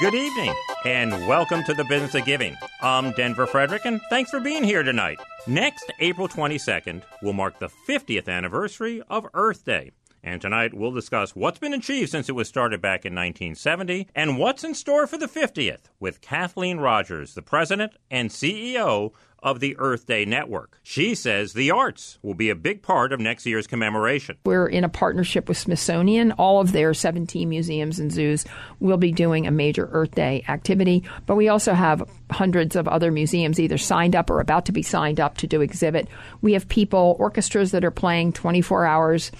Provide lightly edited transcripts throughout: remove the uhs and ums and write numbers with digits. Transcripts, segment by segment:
Good evening, and welcome to the Business of Giving. I'm Denver Frederick, and thanks for being here tonight. Next, April 22nd, will mark the 50th anniversary of Earth Day. And tonight, we'll discuss what's been achieved since it was started back in 1970 and what's in store for the 50th with Kathleen Rogers, the president and CEO of the Earth Day Network. She says the arts will be a big part of next year's commemoration. We're in a partnership with Smithsonian. All of their 17 museums and zoos will be doing a major Earth Day activity, but we also have hundreds of other museums either signed up or about to be signed up to do exhibit. We have people, orchestras that are playing 24 hours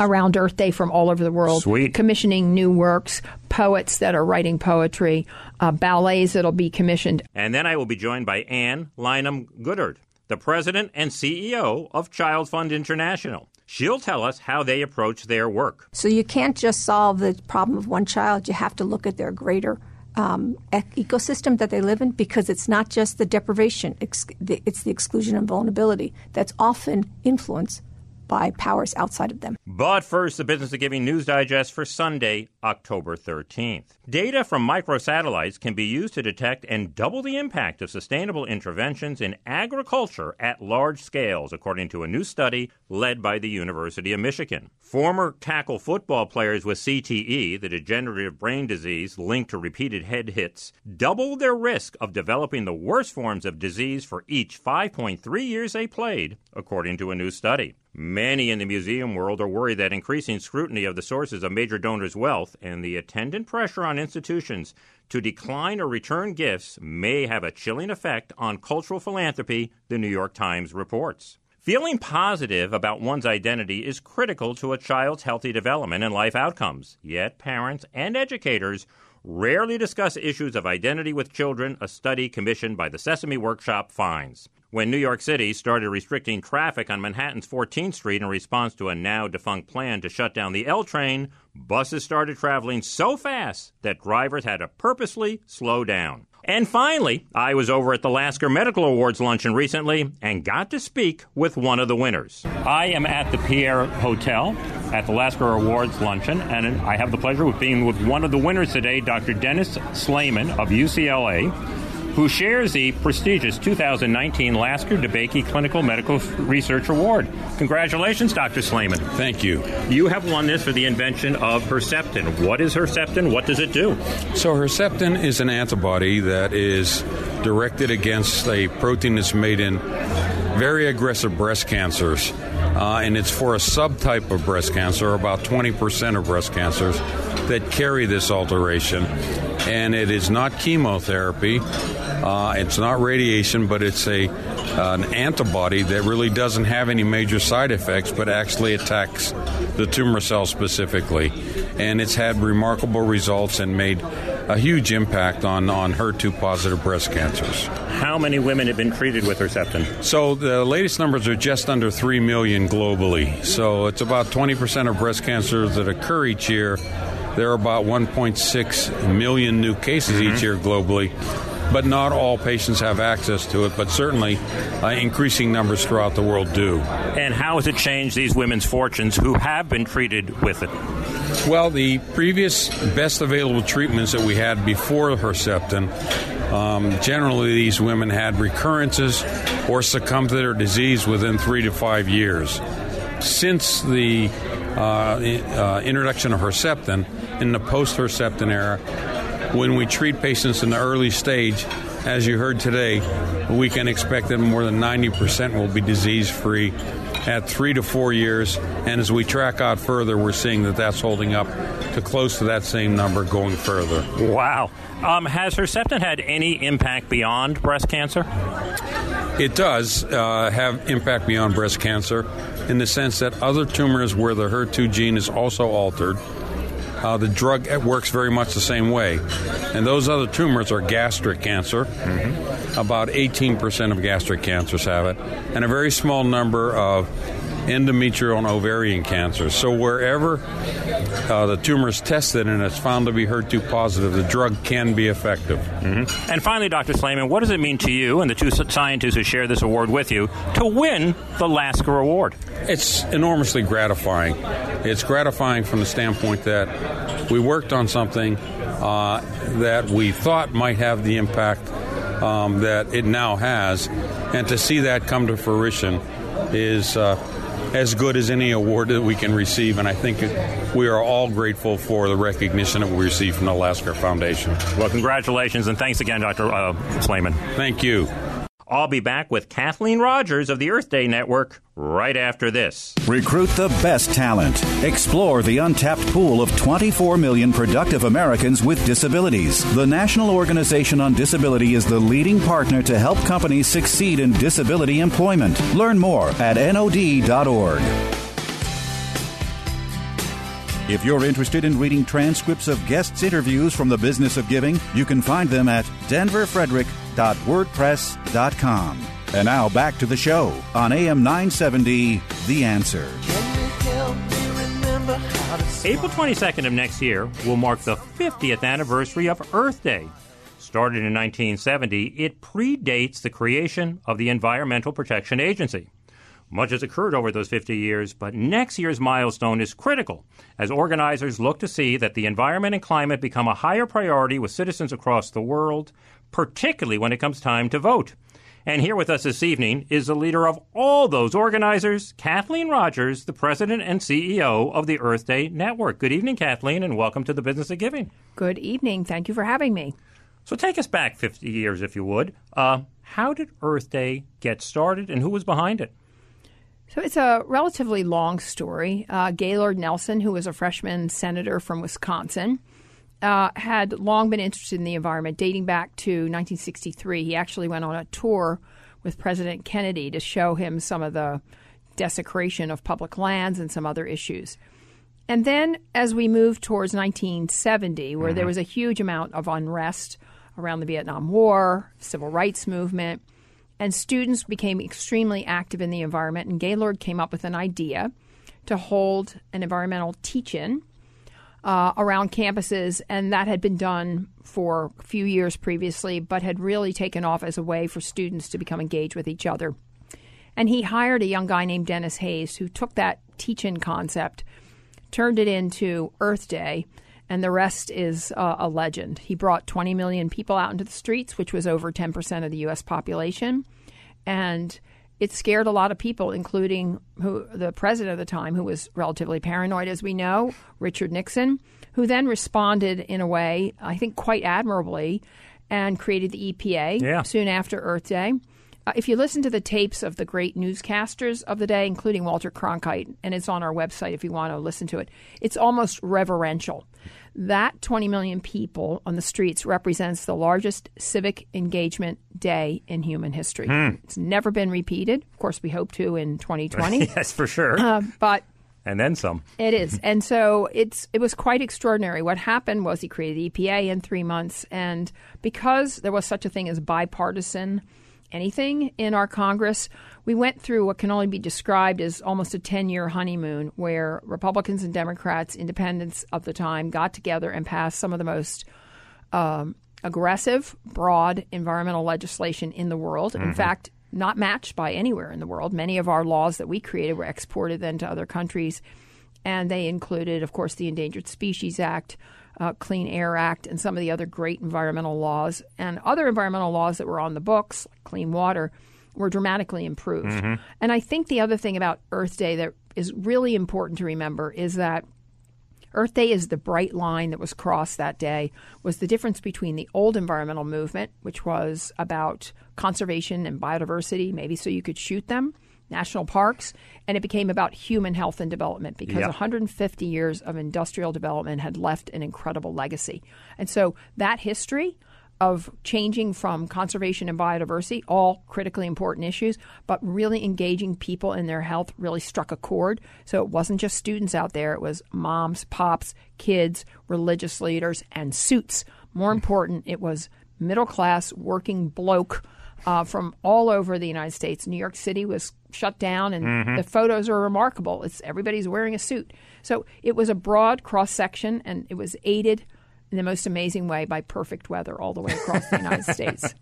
around Earth Day from all over the world. Sweet. Commissioning new works, poets that are writing poetry, ballets that will be commissioned. And then I will be joined by Anne Lynam Goddard, the president and CEO of ChildFund International. She'll tell us how they approach their work. So you can't just solve the problem of one child. You have to look at their greater ecosystem that they live in, because it's not just the deprivation. It's the exclusion and vulnerability that's often influenced by powers outside of them. But first, the Business of Giving News Digest for Sunday, October 13th. Data from microsatellites can be used to detect and double the impact of sustainable interventions in agriculture at large scales, according to a new study led by the University of Michigan. Former tackle football players with CTE, the degenerative brain disease linked to repeated head hits, double their risk of developing the worst forms of disease for each 5.3 years they played, according to a new study. Many in the museum world are worried that increasing scrutiny of the sources of major donors' wealth and the attendant pressure on institutions to decline or return gifts may have a chilling effect on cultural philanthropy, the New York Times reports. Feeling positive about one's identity is critical to a child's healthy development and life outcomes, yet parents and educators rarely discuss issues of identity with children, a study commissioned by the Sesame Workshop finds. When New York City started restricting traffic on Manhattan's 14th Street in response to a now-defunct plan to shut down the L train, buses started traveling so fast that drivers had to purposely slow down. And finally, I was over at the Lasker Medical Awards luncheon recently and got to speak with one of the winners. I am at the Pierre Hotel at the Lasker Awards luncheon, and I have the pleasure of being with one of the winners today, Dr. Dennis Slayman of UCLA, who shares the prestigious 2019 Lasker-DeBakey Clinical Medical Research Award. Congratulations, Dr. Slayman. Thank you. You have won this for the invention of Herceptin. What is Herceptin? What does it do? So Herceptin is an antibody that is directed against a protein that's made in very aggressive breast cancers, and it's for a subtype of breast cancer, about 20% of breast cancers that carry this alteration. And it is not chemotherapy, it's not radiation, but it's an antibody that really doesn't have any major side effects, but actually attacks the tumor cell specifically. And it's had remarkable results and made a huge impact on HER2-positive breast cancers. How many women have been treated with Herceptin? So the latest numbers are just under 3 million globally. So it's about 20% of breast cancers that occur each year. There are about 1.6 million new cases each year globally, but not all patients have access to it, but certainly increasing numbers throughout the world do. And how has it changed these women's fortunes who have been treated with it? Well, the previous best available treatments that we had before Herceptin, generally these women had recurrences or succumbed to their disease within 3 to 5 years. Since the introduction of Herceptin, in the post-Herceptin era, when we treat patients in the early stage, as you heard today, we can expect that more than 90% will be disease-free at 3 to 4 years. And as we track out further, we're seeing that that's holding up to close to that same number going further. Wow. Has Herceptin had any impact beyond breast cancer? It does have impact beyond breast cancer in the sense that other tumors where the HER2 gene is also altered the drug works very much the same way. And those other tumors are gastric cancer. Mm-hmm. About 18% of gastric cancers have it, and a very small number of endometrial and ovarian cancers. So wherever the tumor is tested and it's found to be HER2 positive, the drug can be effective. Mm-hmm. And finally, Dr. Slayman, what does it mean to you and the two scientists who share this award with you to win the Lasker Award? It's enormously gratifying. It's gratifying from the standpoint that we worked on something that we thought might have the impact that it now has, and to see that come to fruition is as good as any award that we can receive, and I think we are all grateful for the recognition that we receive from the Lasker Foundation. Well, congratulations, and thanks again, Dr. Slayman. Thank you. I'll be back with Kathleen Rogers of the Earth Day Network right after this. Recruit the best talent. Explore the untapped pool of 24 million productive Americans with disabilities. The National Organization on Disability is the leading partner to help companies succeed in disability employment. Learn more at NOD.org. If you're interested in reading transcripts of guests' interviews from the business of giving, you can find them at denverfrederick.wordpress.com. And now back to the show on AM 970, The Answer. April 22nd of next year will mark the 50th anniversary of Earth Day. Started in 1970, it predates the creation of the Environmental Protection Agency. Much has occurred over those 50 years, but next year's milestone is critical as organizers look to see that the environment and climate become a higher priority with citizens across the world, particularly when it comes time to vote. And here with us this evening is the leader of all those organizers, Kathleen Rogers, the president and CEO of the Earth Day Network. Good evening, Kathleen, and welcome to the Business of Giving. Good evening. Thank you for having me. So take us back 50 years, if you would. How did Earth Day get started, and who was behind it? So it's a relatively long story. Gaylord Nelson, who was a freshman senator from Wisconsin, had long been interested in the environment, dating back to 1963. He actually went on a tour with President Kennedy to show him some of the desecration of public lands and some other issues. And then as we moved towards 1970, where there was a huge amount of unrest around the Vietnam War, civil rights movement, and students became extremely active in the environment, and Gaylord came up with an idea to hold an environmental teach-in around campuses, and that had been done for a few years previously, but had really taken off as a way for students to become engaged with each other. And he hired a young guy named Dennis Hayes, who took that teach-in concept, turned it into Earth Day, and the rest is a legend. He brought 20 million people out into the streets, which was over 10% of the U.S. population. And it scared a lot of people, including the president at the time, who was relatively paranoid, as we know, Richard Nixon, who then responded in a way, I think, quite admirably, and created the EPA soon after Earth Day. If you listen to the tapes of the great newscasters of the day, including Walter Cronkite, and it's on our website if you want to listen to it, it's almost reverential. That 20 million people on the streets represents the largest civic engagement day in human history. It's never been repeated. Of course, we hope to in 2020. Yes, for sure. But and then some. It is. And so it was quite extraordinary. What happened was he created the EPA in 3 months, and because there was such a thing as bipartisan anything in our Congress, we went through what can only be described as almost a 10-year honeymoon, where Republicans and Democrats, independents of the time, got together and passed some of the most aggressive, broad environmental legislation in the world. In fact, not matched by anywhere in the world. Many of our laws that we created were exported then to other countries, and they included, of course, the Endangered Species Act, Clean Air Act, and some of the other great environmental laws. And other environmental laws that were on the books, like clean water, were dramatically improved. And I think the other thing about Earth Day that is really important to remember is that Earth Day is the bright line that was crossed that day, was the difference between the old environmental movement, which was about conservation and biodiversity, maybe so you could shoot them, national parks, and it became about human health and development, because 150 years of industrial development had left an incredible legacy. And so that history of changing from conservation and biodiversity, all critically important issues, but really engaging people in their health really struck a chord. So it wasn't just students out there. It was moms, pops, kids, religious leaders, and suits. More important, it was middle-class working bloke from all over the United States. New York City was shut down, and the photos are remarkable. It's everybody's wearing a suit. So it was a broad cross-section, and it was aided in the most amazing way by perfect weather all the way across the United States.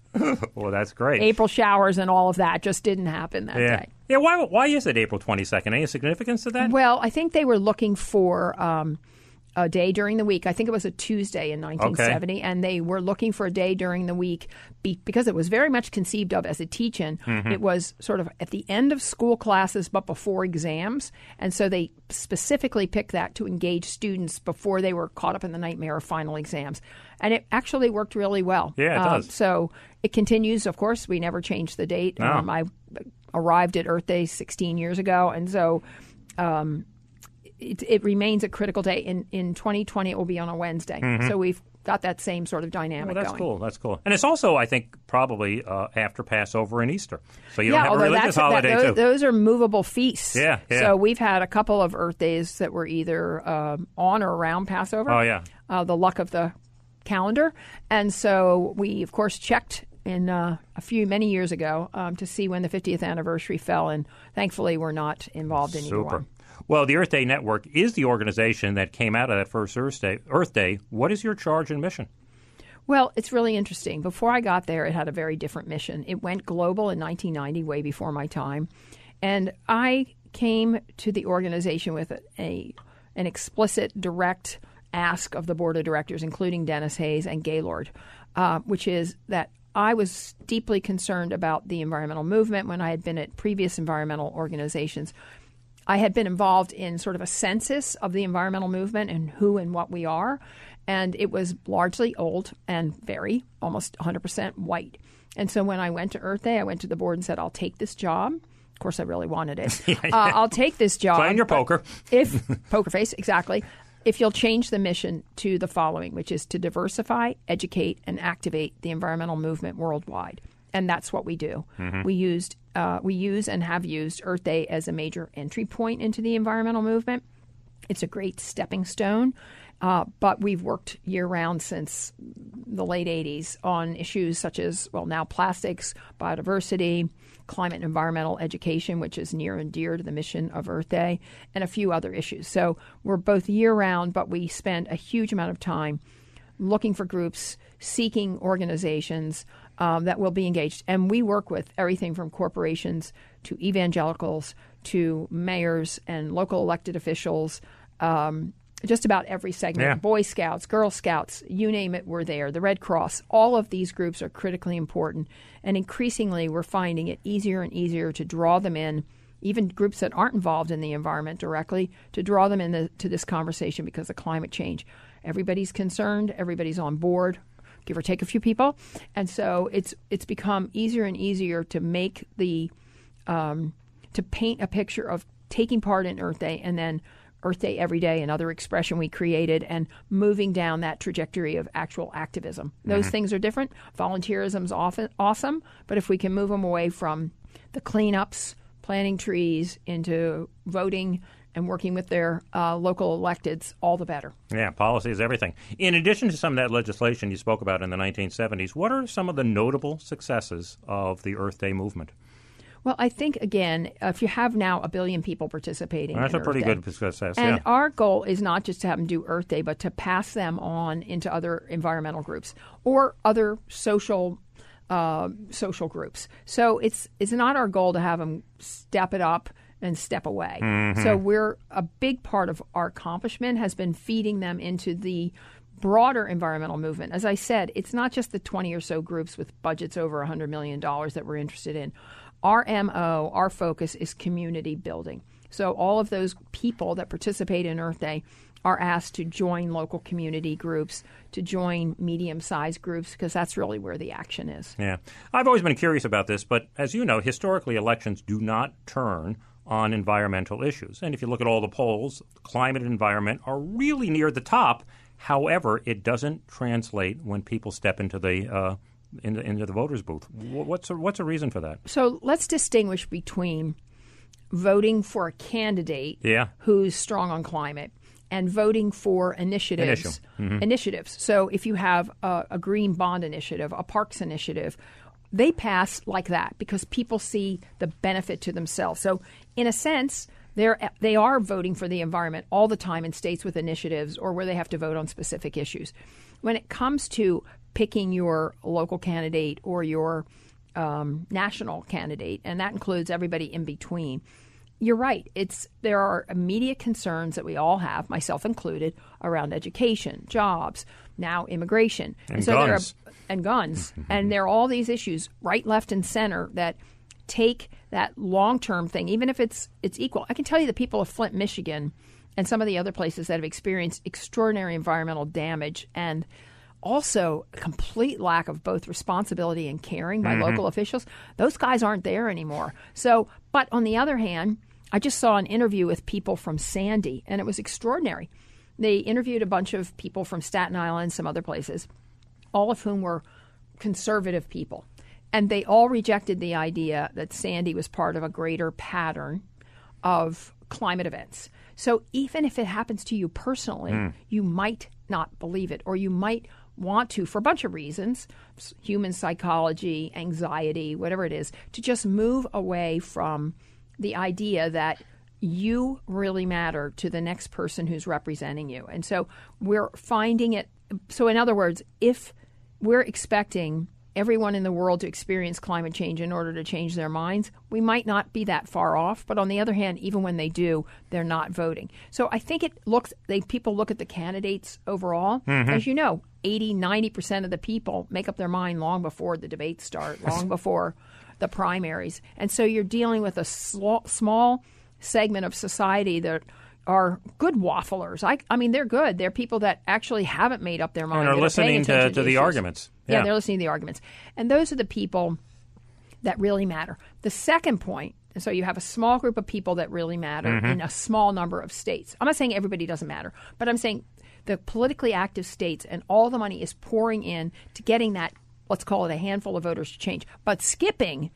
Well, that's great. April showers and all of that just didn't happen that day. Yeah, why is it April 22nd? Any significance to that? Well, I think they were looking for a day during the week. I think it was a Tuesday in 1970, and they were looking for a day during the week because it was very much conceived of as a teach-in. It was sort of at the end of school classes but before exams, and so they specifically picked that to engage students before they were caught up in the nightmare of final exams. And it actually worked really well. Yeah, it does. So it continues, of course. We never changed the date. No. I arrived at Earth Day 16 years ago, and so It remains a critical day. In 2020, it will be on a Wednesday. So we've got that same sort of dynamic going. Cool. That's cool. And it's also, I think, probably after Passover and Easter. So you don't have a religious holiday, too. Those are movable feasts. Yeah. So we've had a couple of Earth Days that were either on or around Passover. Oh, yeah. The luck of the calendar. And so we, of course, checked in many years ago to see when the 50th anniversary fell. And thankfully, we're not involved in either one. Well, the Earth Day Network is the organization that came out of that first Earth Day. What is your charge and mission? Well, it's really interesting. Before I got there, it had a very different mission. It went global in 1990, way before my time. And I came to the organization with an explicit, direct ask of the board of directors, including Dennis Hayes and Gaylord, which is that I was deeply concerned about the environmental movement when I had been at previous environmental organizations. I had been involved in sort of a census of the environmental movement and who and what we are, and it was largely old and very, almost 100% white. And so when I went to Earth Day, I went to the board and said, I'll take this job. Of course, I really wanted it. I'll take this job. Playing your poker. Poker face, exactly. If you'll change the mission to the following, which is to diversify, educate, and activate the environmental movement worldwide. And that's what we do. We use and have used Earth Day as a major entry point into the environmental movement. It's a great stepping stone, but we've worked year-round since the late 80s on issues such as, well, now plastics, biodiversity, climate and environmental education, which is near and dear to the mission of Earth Day, and a few other issues. So we're both year-round, but we spend a huge amount of time looking for groups, seeking organizations that will be engaged. And we work with everything from corporations to evangelicals to mayors and local elected officials, just about every segment. Yeah. Boy Scouts, Girl Scouts, you name it, we're there. The Red Cross, all of these groups are critically important. And increasingly, we're finding it easier and easier to draw them in, even groups that aren't involved in the environment directly, to draw them into this conversation because of climate change. Everybody's concerned. Everybody's on board, give or take a few people. And so it's become easier and easier to make to paint a picture of taking part in Earth Day and then Earth Day Every Day, another expression we created, and moving down that trajectory of actual activism. Those things are different. Volunteerism's awesome, but if we can move them away from the cleanups, planting trees, into voting and working with their local electeds, all the better. Yeah, policy is everything. In addition to some of that legislation you spoke about in the 1970s, what are some of the notable successes of the Earth Day movement? Well, I think, again, if you have now 1 billion people participating in Earth Day. That's a pretty good success, yeah. And our goal is not just to have them do Earth Day, but to pass them on into other environmental groups or other social groups. So it's not our goal to have them step it up and step away. So we're a big part of our accomplishment has been feeding them into the broader environmental movement. As I said, it's not just the 20 or so groups with budgets over $100 million that we're interested in. Our MO, our focus is community building. So all of those people that participate in Earth Day are asked to join local community groups, to join medium-sized groups, because that's really where the action is. Yeah. I've always been curious about this, but as you know, historically elections do not turn on environmental issues. And if you look at all the polls, climate and environment are really near the top However, it doesn't translate when people step into the voters' booth. What's a reason for that? So let's distinguish between voting for a candidate who's strong on climate and voting for initiatives. Mm-hmm. Initiatives. So if you have a green bond initiative, a parks initiative, they pass like that because people see the benefit to themselves. So in a sense, they are voting for the environment all the time in states with initiatives or where they have to vote on specific issues. When it comes to picking your local candidate or your national candidate, and that includes everybody in between, you're right. There are immediate concerns that we all have, myself included, around education, jobs, now immigration. And guns. And there are all these issues right, left, and center that take that long-term thing, even if it's equal. I can tell you the people of Flint, Michigan, and some of the other places that have experienced extraordinary environmental damage and also complete lack of both responsibility and caring by local officials, those guys aren't there anymore. So, but on the other hand, I just saw an interview with people from Sandy, and it was extraordinary. They interviewed a bunch of people from Staten Island, some other places, all of whom were conservative people. And they all rejected the idea that Sandy was part of a greater pattern of climate events. So even if it happens to you personally, you might not believe it, or you might want to, for a bunch of reasons, human psychology, anxiety, whatever it is, to just move away from the idea that you really matter to the next person who's representing you. And so we're finding it. So in other words, if we're expecting everyone in the world to experience climate change in order to change their minds, we might not be that far off. But on the other hand, even when they do, they're not voting. So I think people look at the candidates overall. Mm-hmm. As you know, 80-90% of the people make up their mind long before the debates start, long before the primaries. And so you're dealing with a small segment of society that are good wafflers. I mean, they're good. They're people that actually haven't made up their mind. And are listening to the arguments. Yeah, they're listening to the arguments. And those are the people that really matter. The second point, so you have a small group of people that really matter in a small number of states. I'm not saying everybody doesn't matter, but I'm saying the politically active states and all the money is pouring in to getting that, let's call it a handful of voters to change, but skipping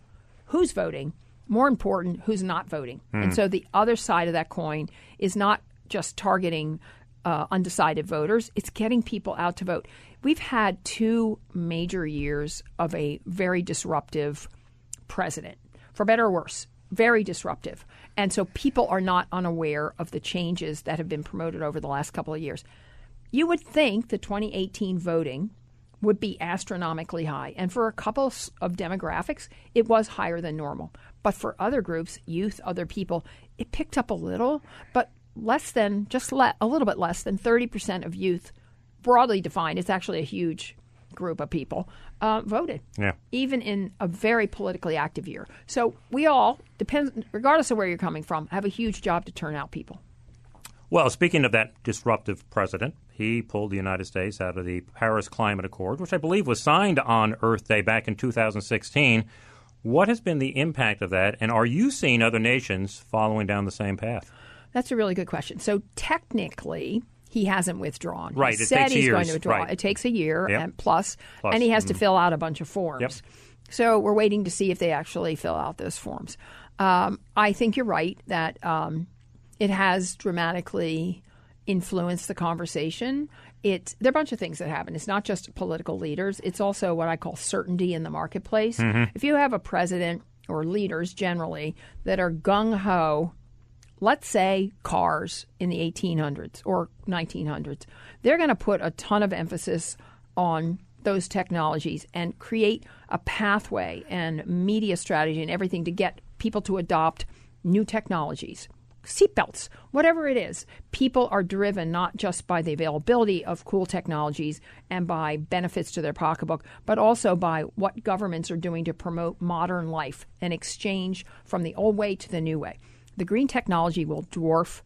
who's voting. More important, who's not voting. And so the other side of that coin is not just targeting undecided voters. It's getting people out to vote. We've had two major years of a very disruptive president, for better or worse, very disruptive. And so people are not unaware of the changes that have been promoted over the last couple of years. You would think the 2018 voting would be astronomically high. And for a couple of demographics, it was higher than normal. But for other groups, youth, other people, it picked up a little, but a little bit less than 30% of youth, broadly defined, it's actually a huge group of people, voted, even in a very politically active year. So we all, regardless of where you're coming from, have a huge job to turn out people. Well, speaking of that disruptive president, he pulled the United States out of the Paris Climate Accord, which I believe was signed on Earth Day back in 2016. What has been the impact of that, and are you seeing other nations following down the same path? That's a really good question. So technically, he hasn't withdrawn. Right. He said he's going to withdraw. Right. It takes a year and plus, and he has to fill out a bunch of forms. So we're waiting to see if they actually fill out those forms. I think you're right that it has dramatically influenced the conversation. There are a bunch of things that happen. It's not just political leaders. It's also what I call certainty in the marketplace. If you have a president or leaders generally that are gung-ho, let's say cars in the 1800s or 1900s, they're going to put a ton of emphasis on those technologies and create a pathway and media strategy and everything to get people to adopt new technologies. Seatbelts, whatever it is, people are driven not just by the availability of cool technologies and by benefits to their pocketbook, but also by what governments are doing to promote modern life and exchange from the old way to the new way. The green technology will dwarf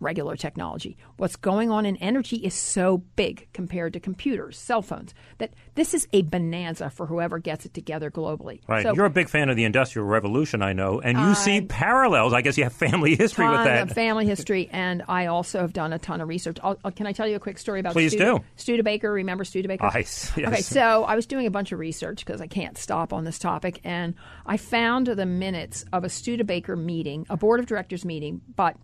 regular technology. What's going on in energy is so big compared to computers, cell phones, that this is a bonanza for whoever gets it together globally. Right. So, you're a big fan of the Industrial Revolution, I know, and you see parallels. I guess you have family history with that. Family history, and I also have done a ton of research. Can I tell you a quick story about Studebaker? Remember Studebaker? Ice, yes. Okay, so I was doing a bunch of research because I can't stop on this topic, and I found the minutes of a Studebaker meeting, a board of directors meeting, but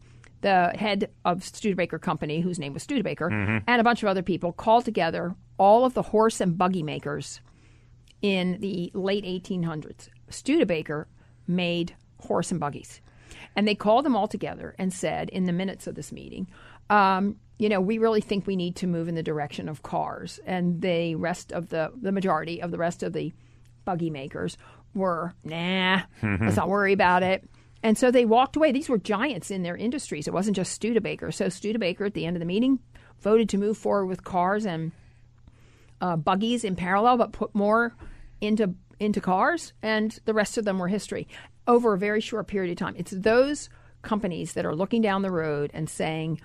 the head of Studebaker Company, whose name was Studebaker, and a bunch of other people called together all of the horse and buggy makers in the late 1800s. Studebaker made horse and buggies. And they called them all together and said in the minutes of this meeting, you know, we really think we need to move in the direction of cars. And the rest of the majority of the rest of the buggy makers were, nah, let's not worry about it. And so they walked away. These were giants in their industries. It wasn't just Studebaker. So Studebaker, at the end of the meeting, voted to move forward with cars and buggies in parallel, but put more into cars, and the rest of them were history over a very short period of time. It's those companies that are looking down the road and saying,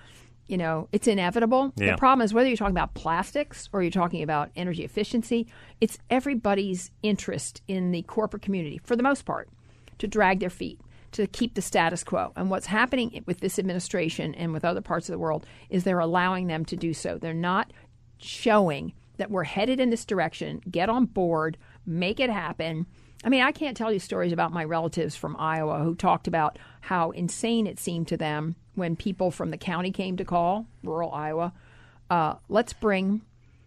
you know, it's inevitable. Yeah. The problem is whether you're talking about plastics or you're talking about energy efficiency, it's everybody's interest in the corporate community, for the most part, to drag their feet, to keep the status quo. And what's happening with this administration and with other parts of the world is they're allowing them to do so. They're not showing that we're headed in this direction, get on board, make it happen. I mean, I can't tell you stories about my relatives from Iowa who talked about how insane it seemed to them when people from the county came to call, rural Iowa, let's bring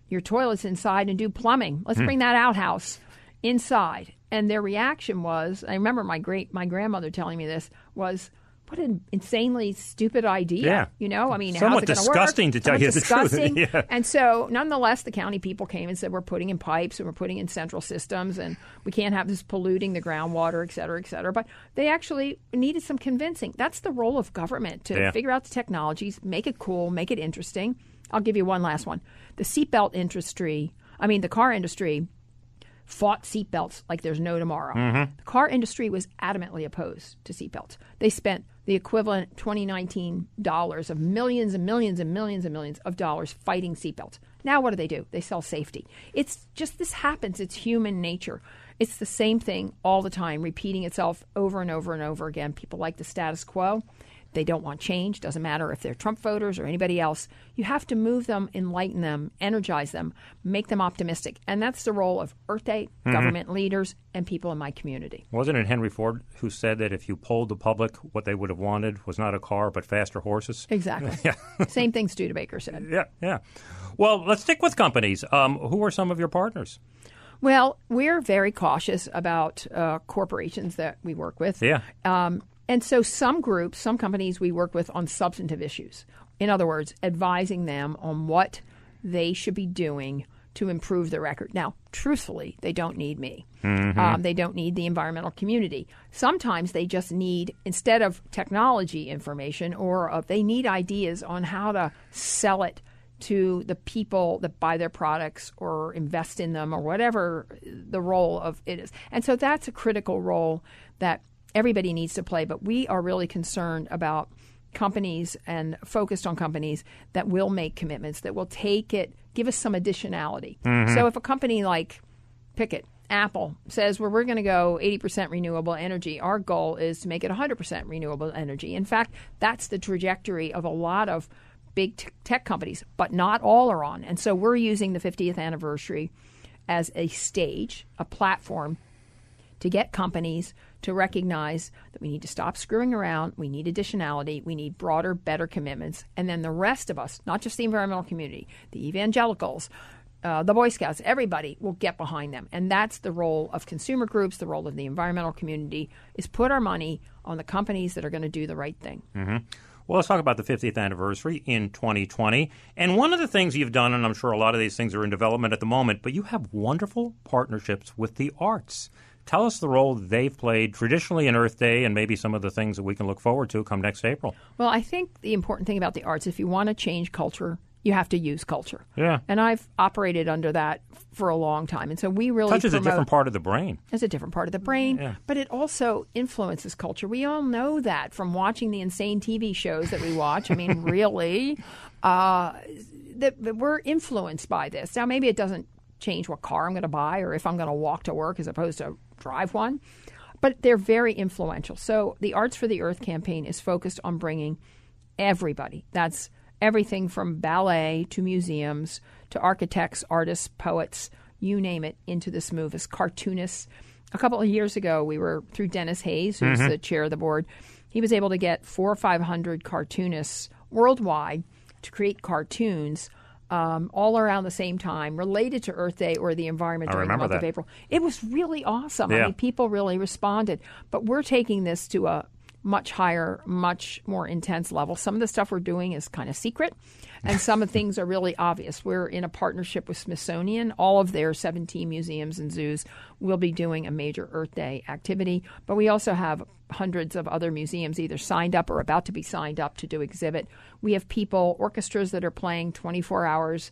your toilets inside and do plumbing. Let's bring that outhouse inside. And their reaction was, I remember my grandmother telling me this, was, what an insanely stupid idea. Yeah. You know, I mean, somewhat how's it going to work? Somewhat disgusting, to tell you the truth. Yeah. And so, nonetheless, the county people came and said, we're putting in pipes and we're putting in central systems and we can't have this polluting the groundwater, et cetera, et cetera. But they actually needed some convincing. That's the role of government, to figure out the technologies, make it cool, make it interesting. I'll give you one last one. The seatbelt industry, I mean, the car industry, fought seatbelts like there's no tomorrow. The car industry was adamantly opposed to seatbelts. They spent the equivalent $2019 of millions and millions and millions and millions of dollars fighting seatbelts. Now what do they do? They sell safety. It's just, this happens. It's human nature. It's the same thing all the time, repeating itself over and over and over again. People like the status quo. They don't want change. Doesn't matter if they're Trump voters or anybody else. You have to move them, enlighten them, energize them, make them optimistic. And that's the role of Earth Day, government leaders, and people in my community. Wasn't it Henry Ford who said that if you polled the public, what they would have wanted was not a car but faster horses? Exactly. Same thing Studebaker said. Yeah. Well, let's stick with companies. Who are some of your partners? Well, we're very cautious about corporations that we work with. And so some groups, some companies we work with on substantive issues. In other words, advising them on what they should be doing to improve the record. Now, truthfully, they don't need me. They don't need the environmental community. Sometimes they just need, instead of technology information, or they need ideas on how to sell it to the people that buy their products or invest in them or whatever the role of it is. And so that's a critical role that everybody needs to play, but we are really concerned about companies and focused on companies that will make commitments, that will take it, give us some additionality. So if a company like, pick it, Apple, says, well, we're going to go 80% renewable energy, our goal is to make it 100% renewable energy. In fact, that's the trajectory of a lot of big tech companies, but not all are on. And so we're using the 50th anniversary as a stage, a platform, to get companies to recognize that we need to stop screwing around, we need additionality, we need broader, better commitments, and then the rest of us, not just the environmental community, the evangelicals, the Boy Scouts, everybody will get behind them. And that's the role of consumer groups, the role of the environmental community, is put our money on the companies that are going to do the right thing. Well, let's talk about the 50th anniversary in 2020. And one of the things you've done, and I'm sure a lot of these things are in development at the moment, but you have wonderful partnerships with the arts. Tell us the role they've played traditionally in Earth Day and maybe some of the things that we can look forward to come next April. Well, I think the important thing about the arts, if you want to change culture you have to use culture. Yeah. And I've operated under that for a long time. And so we really touches a different part of the brain. It's a different part of the brain. Yeah. But it also influences culture. We all know that from watching the insane TV shows that we watch. I mean, really, that we're influenced by this. Now, maybe it doesn't change what car I'm going to buy or if I'm going to walk to work as opposed to drive one. But they're very influential. So the Arts for the Earth campaign is focused on bringing everybody. That's everything from ballet to museums to architects, artists, poets, you name it, into this move as cartoonists. A couple of years ago, we were through Dennis Hayes, who's the chair of the board. He was able to get 400 or 500 cartoonists worldwide to create cartoons all around the same time, related to Earth Day or the environment during the month of April. It was really awesome. Yeah. I mean, people really responded. But we're taking this to a much higher, much more intense level. Some of the stuff we're doing is kind of secret, and some of the things are really obvious. We're in a partnership with Smithsonian. All of their 17 museums and zoos will be doing a major Earth Day activity. But we also have hundreds of other museums either signed up or about to be signed up to do exhibit. We have people, orchestras that are playing 24 hours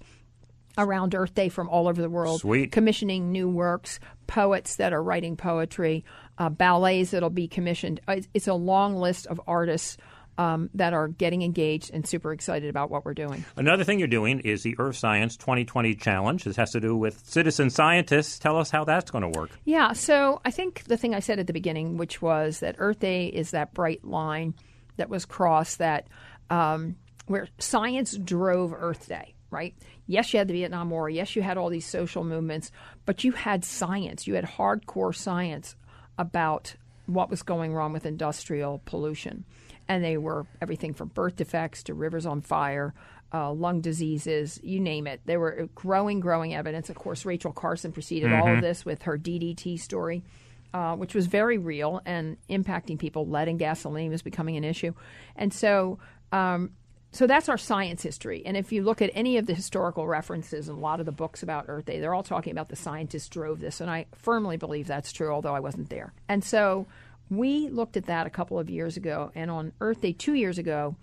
around Earth Day from all over the world, commissioning new works, poets that are writing poetry, ballets that will be commissioned. It's a long list of artists that are getting engaged and super excited about what we're doing. Another thing you're doing is the Earth Science 2020 Challenge. This has to do with citizen scientists. Tell us how that's going to work. Yeah, so I think the thing I said at the beginning, which was that Earth Day is that bright line that was crossed that where science drove Earth Day, right? Yes, you had the Vietnam War. Yes, you had all these social movements, but you had science. You had hardcore science about what was going wrong with industrial pollution. And they were everything from birth defects to rivers on fire, lung diseases, you name it. There were growing evidence. Of course, Rachel Carson preceded all of this with her DDT story, which was very real and impacting people. Lead in gasoline was becoming an issue. And so that's our science history. And if you look at any of the historical references and a lot of the books about Earth Day, they're all talking about the scientists drove this. And I firmly believe that's true, although I wasn't there. And so we looked at that a couple of years ago. And on Earth Day 2 years ago,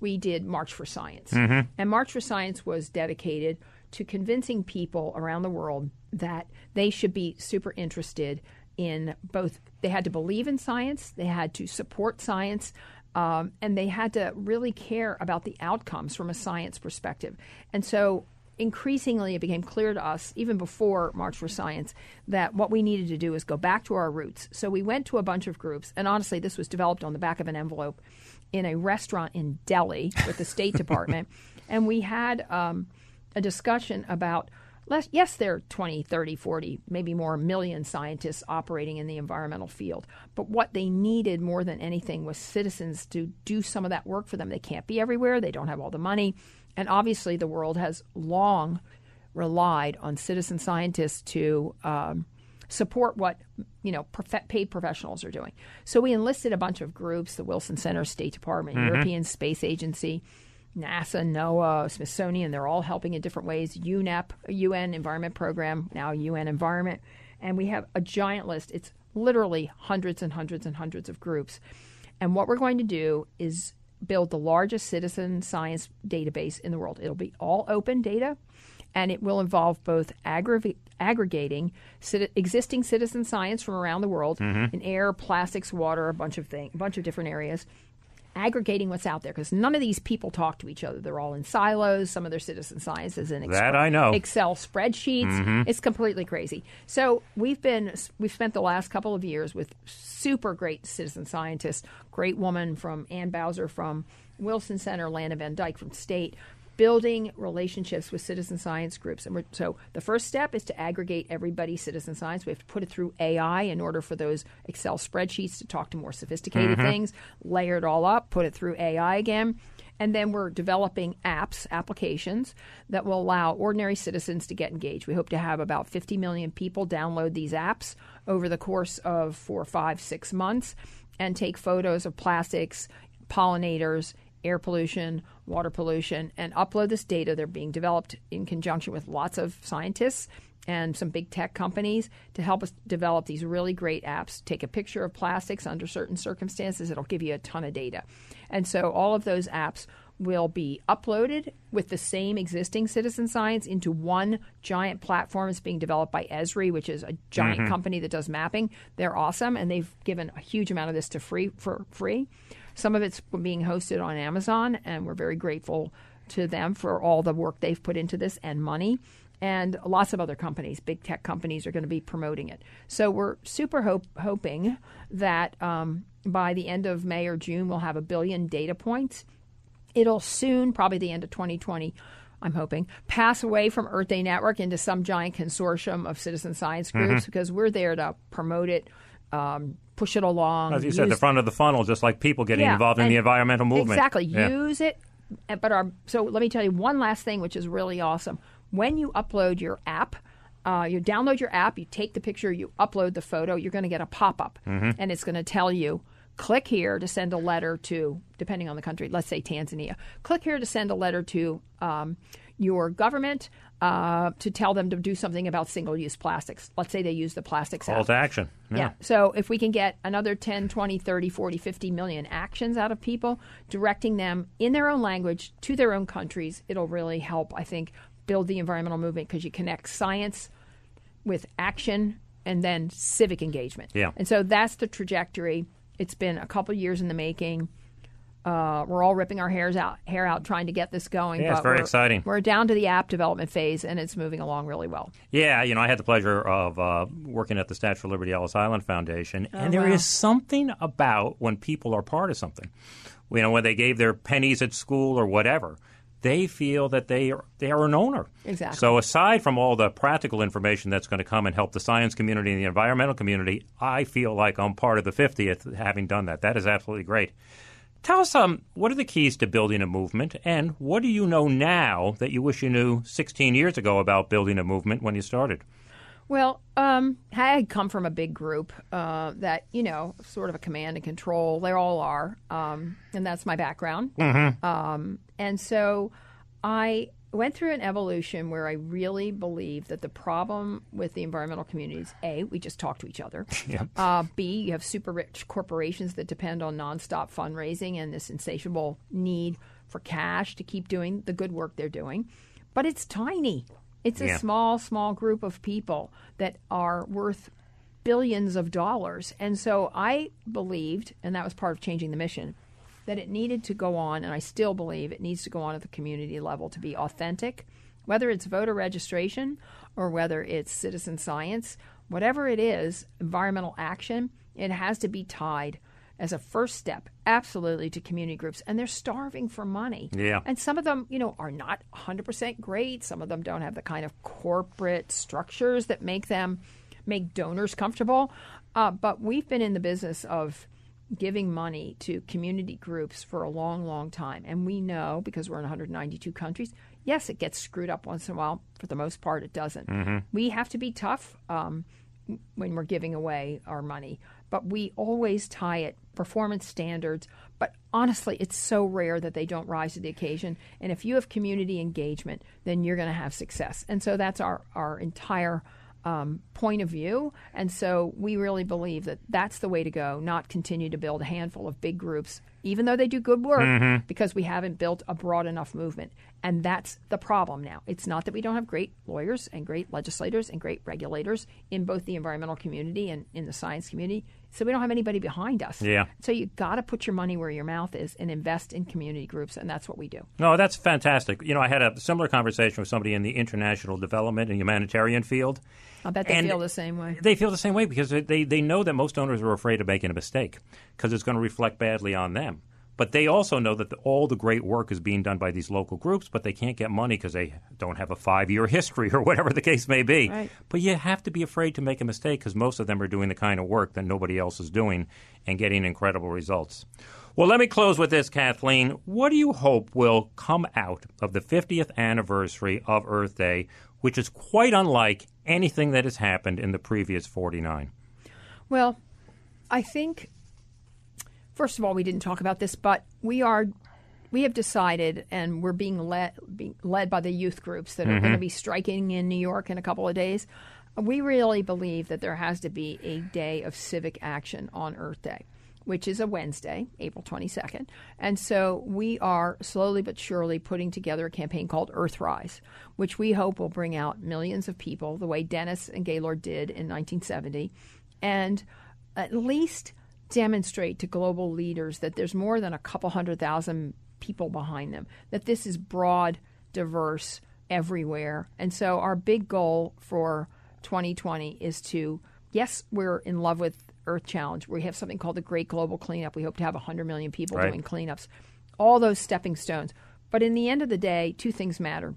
we did March for Science. And March for Science was dedicated to convincing people around the world that they should be super interested in both. They had to believe in science. They had to support science. And they had to really care about the outcomes from a science perspective. And so increasingly it became clear to us, even before March for Science, that what we needed to do is go back to our roots. So we went to a bunch of groups, and honestly, this was developed on the back of an envelope in a restaurant in Delhi with the State Department. And we had a discussion about, yes, there are 20, 30, 40, maybe more million scientists operating in the environmental field. But what they needed more than anything was citizens to do some of that work for them. They can't be everywhere. They don't have all the money. And obviously the world has long relied on citizen scientists to support what paid professionals are doing. So we enlisted a bunch of groups, the Wilson Center, State Department, European Space Agency, NASA, NOAA, Smithsonian, they're all helping in different ways. UNEP, UN Environment Program, now UN Environment. And we have a giant list. It's literally hundreds and hundreds and hundreds of groups. And what we're going to do is build the largest citizen science database in the world. It'll be all open data, and it will involve both aggregating existing citizen science from around the world in air, plastics, water, a bunch of different areas, aggregating what's out there, because none of these people talk to each other. They're all in silos. Some of their citizen science is in Excel spreadsheets. It's completely crazy. So we've spent the last couple of years with super great citizen scientists, great woman from Ann Bowser from Wilson Center, Lana Van Dyke from State, building relationships with citizen science groups. And so the first step is to aggregate everybody's citizen science. We have to put it through AI in order for those Excel spreadsheets to talk to more sophisticated things, layer it all up, put it through AI again. And then we're developing applications that will allow ordinary citizens to get engaged. We hope to have about 50 million people download these apps over the course of 4, 5, 6 months and take photos of plastics, pollinators, air pollution, water pollution, and upload this data. They're being developed in conjunction with lots of scientists and some big tech companies to help us develop these really great apps. Take a picture of plastics under certain circumstances. It'll give you a ton of data. And so all of those apps will be uploaded with the same existing citizen science into one giant platform that's being developed by Esri, which is a giant company that does mapping. They're awesome, and they've given a huge amount of this to for free. Some of it's being hosted on Amazon, and we're very grateful to them for all the work they've put into this and money. And lots of other companies, big tech companies, are going to be promoting it. So we're super hoping that by the end of May or June, we'll have 1 billion data points. It'll soon, probably the end of 2020, I'm hoping, pass away from Earth Day Network into some giant consortium of citizen science groups because we're there to promote it, push it along. As you said, the front of the funnel, just like people getting involved in the environmental movement. Exactly. Yeah. Use it. But so let me tell you one last thing, which is really awesome. When you upload your app, you download your app, you take the picture, you upload the photo, you're going to get a pop-up. And it's going to tell you, click here to send a letter to, depending on the country, let's say Tanzania. Click here to send a letter to your government to tell them to do something about single-use plastics. Let's say they use the plastics app. Call to action. Yeah. So if we can get another 10, 20, 30, 40, 50 million actions out of people, directing them in their own language to their own countries, it'll really help, I think, build the environmental movement, because you connect science with action and then civic engagement. Yeah. And so that's the trajectory. It's been a couple years in the making. We're all ripping our hair out trying to get this going. Yeah, but it's very exciting. We're down to the app development phase, and it's moving along really well. Yeah, you know, I had the pleasure of working at the Statue of Liberty Ellis Island Foundation, and there is something about when people are part of something. You know, when they gave their pennies at school or whatever, they feel that they are an owner. Exactly. So aside from all the practical information that's going to come and help the science community and the environmental community, I feel like I'm part of the 50th having done that. That is absolutely great. Tell us, what are the keys to building a movement, and what do you know now that you wish you knew 16 years ago about building a movement when you started? Well, I had come from a big group that, you know, sort of a command and control. They all are. And that's my background. And so I went through an evolution where I really believe that the problem with the environmental community is, A, we just talk to each other. B, you have super rich corporations that depend on nonstop fundraising and this insatiable need for cash to keep doing the good work they're doing. But it's tiny. It's a small group of people that are worth billions of dollars. And so I believed, and that was part of changing the mission, that it needed to go on, and I still believe it needs to go on at the community level to be authentic, whether it's voter registration or whether it's citizen science, whatever it is, environmental action, it has to be tied as a first step, absolutely, to community groups. And they're starving for money. Yeah. And some of them, you know, are not 100% great. Some of them don't have the kind of corporate structures that make them, make donors comfortable. But we've been in the business of giving money to community groups for a long, long time. And we know, because we're in 192 countries, yes, it gets screwed up once in a while. For the most part, it doesn't. We have to be tough when we're giving away our money. But we always tie it performance standards. But honestly, it's so rare that they don't rise to the occasion. And if you have community engagement, then you're going to have success. And so that's our entire point of view. And so we really believe that that's the way to go, not continue to build a handful of big groups, even though they do good work, because we haven't built a broad enough movement. And that's the problem now. It's not that we don't have great lawyers and great legislators and great regulators in both the environmental community and in the science community. So we don't have anybody behind us. Yeah. So you got to put your money where your mouth is and invest in community groups, and that's what we do. No, that's fantastic. You know, I had a similar conversation with somebody in the international development and humanitarian field. I bet they feel the same way. They feel the same way because they know that most donors are afraid of making a mistake because it's going to reflect badly on them. But they also know that all the great work is being done by these local groups, but they can't get money because they don't have a 5-year history or whatever the case may be. Right. But you have to be afraid to make a mistake because most of them are doing the kind of work that nobody else is doing and getting incredible results. Well, let me close with this, Kathleen. What do you hope will come out of the 50th anniversary of Earth Day, which is quite unlike anything that has happened in the previous 49? Well, I think, first of all, we didn't talk about this, but we have decided, and we're being led by the youth groups that are going to be striking in New York in a couple of days. We really believe that there has to be a day of civic action on Earth Day. which is a Wednesday, April 22nd. And so we are slowly but surely putting together a campaign called Earthrise, which we hope will bring out millions of people the way Dennis and Gaylord did in 1970, and at least demonstrate to global leaders that there's more than a couple 100,000 people behind them, that this is broad, diverse, everywhere. And so our big goal for 2020 is to, yes, we're in love with Earth Challenge. We have something called the Great Global Cleanup. We hope to have 100 million people doing cleanups, all those stepping stones. But in the end of the day, two things matter,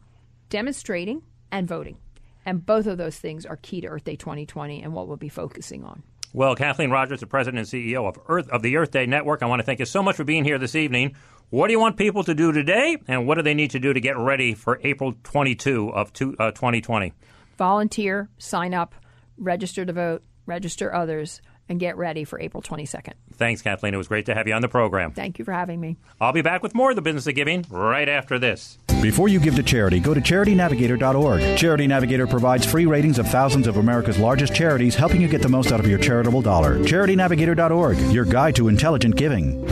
demonstrating and voting. And both of those things are key to Earth Day 2020 and what we'll be focusing on. Well, Kathleen Rogers, the president and CEO of the Earth Day Network, I want to thank you so much for being here this evening. What do you want people to do today, and what do they need to do to get ready for April 22 of 2020? Volunteer, sign up, register to vote, register others, and get ready for April 22nd. Thanks, Kathleen. It was great to have you on the program. Thank you for having me. I'll be back with more of The Business of Giving right after this. Before you give to charity, go to CharityNavigator.org. Charity Navigator provides free ratings of thousands of America's largest charities, helping you get the most out of your charitable dollar. CharityNavigator.org, your guide to intelligent giving.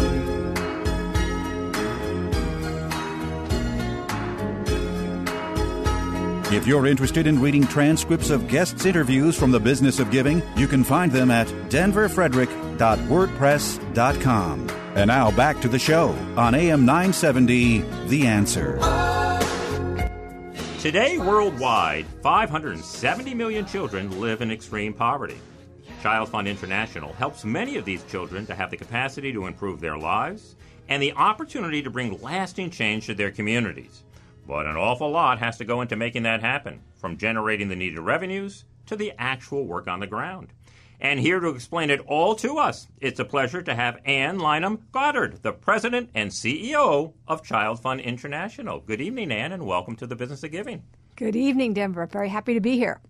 If you're interested in reading transcripts of guests' interviews from The Business of Giving, you can find them at denverfrederick.wordpress.com. And now back to the show on AM 970, The Answer. Today, worldwide, 570 million children live in extreme poverty. ChildFund International helps many of these children to have the capacity to improve their lives and the opportunity to bring lasting change to their communities. But an awful lot has to go into making that happen, from generating the needed revenues to the actual work on the ground. And here to explain it all to us, it's a pleasure to have Anne Lynam Goddard, the president and CEO of ChildFund International. Good evening, Anne, and welcome to The Business of Giving. Good evening, Denver. I'm very happy to be here.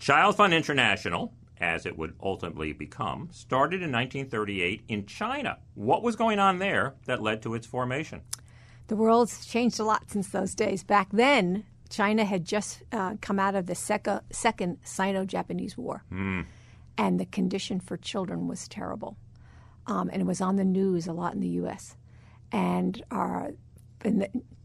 ChildFund International, as it would ultimately become, started in 1938 in China. What was going on there that led to its formation? The world's changed a lot since those days. Back then, China had just come out of the Second Sino-Japanese War, and the condition for children was terrible. And it was on the news a lot in the U.S., and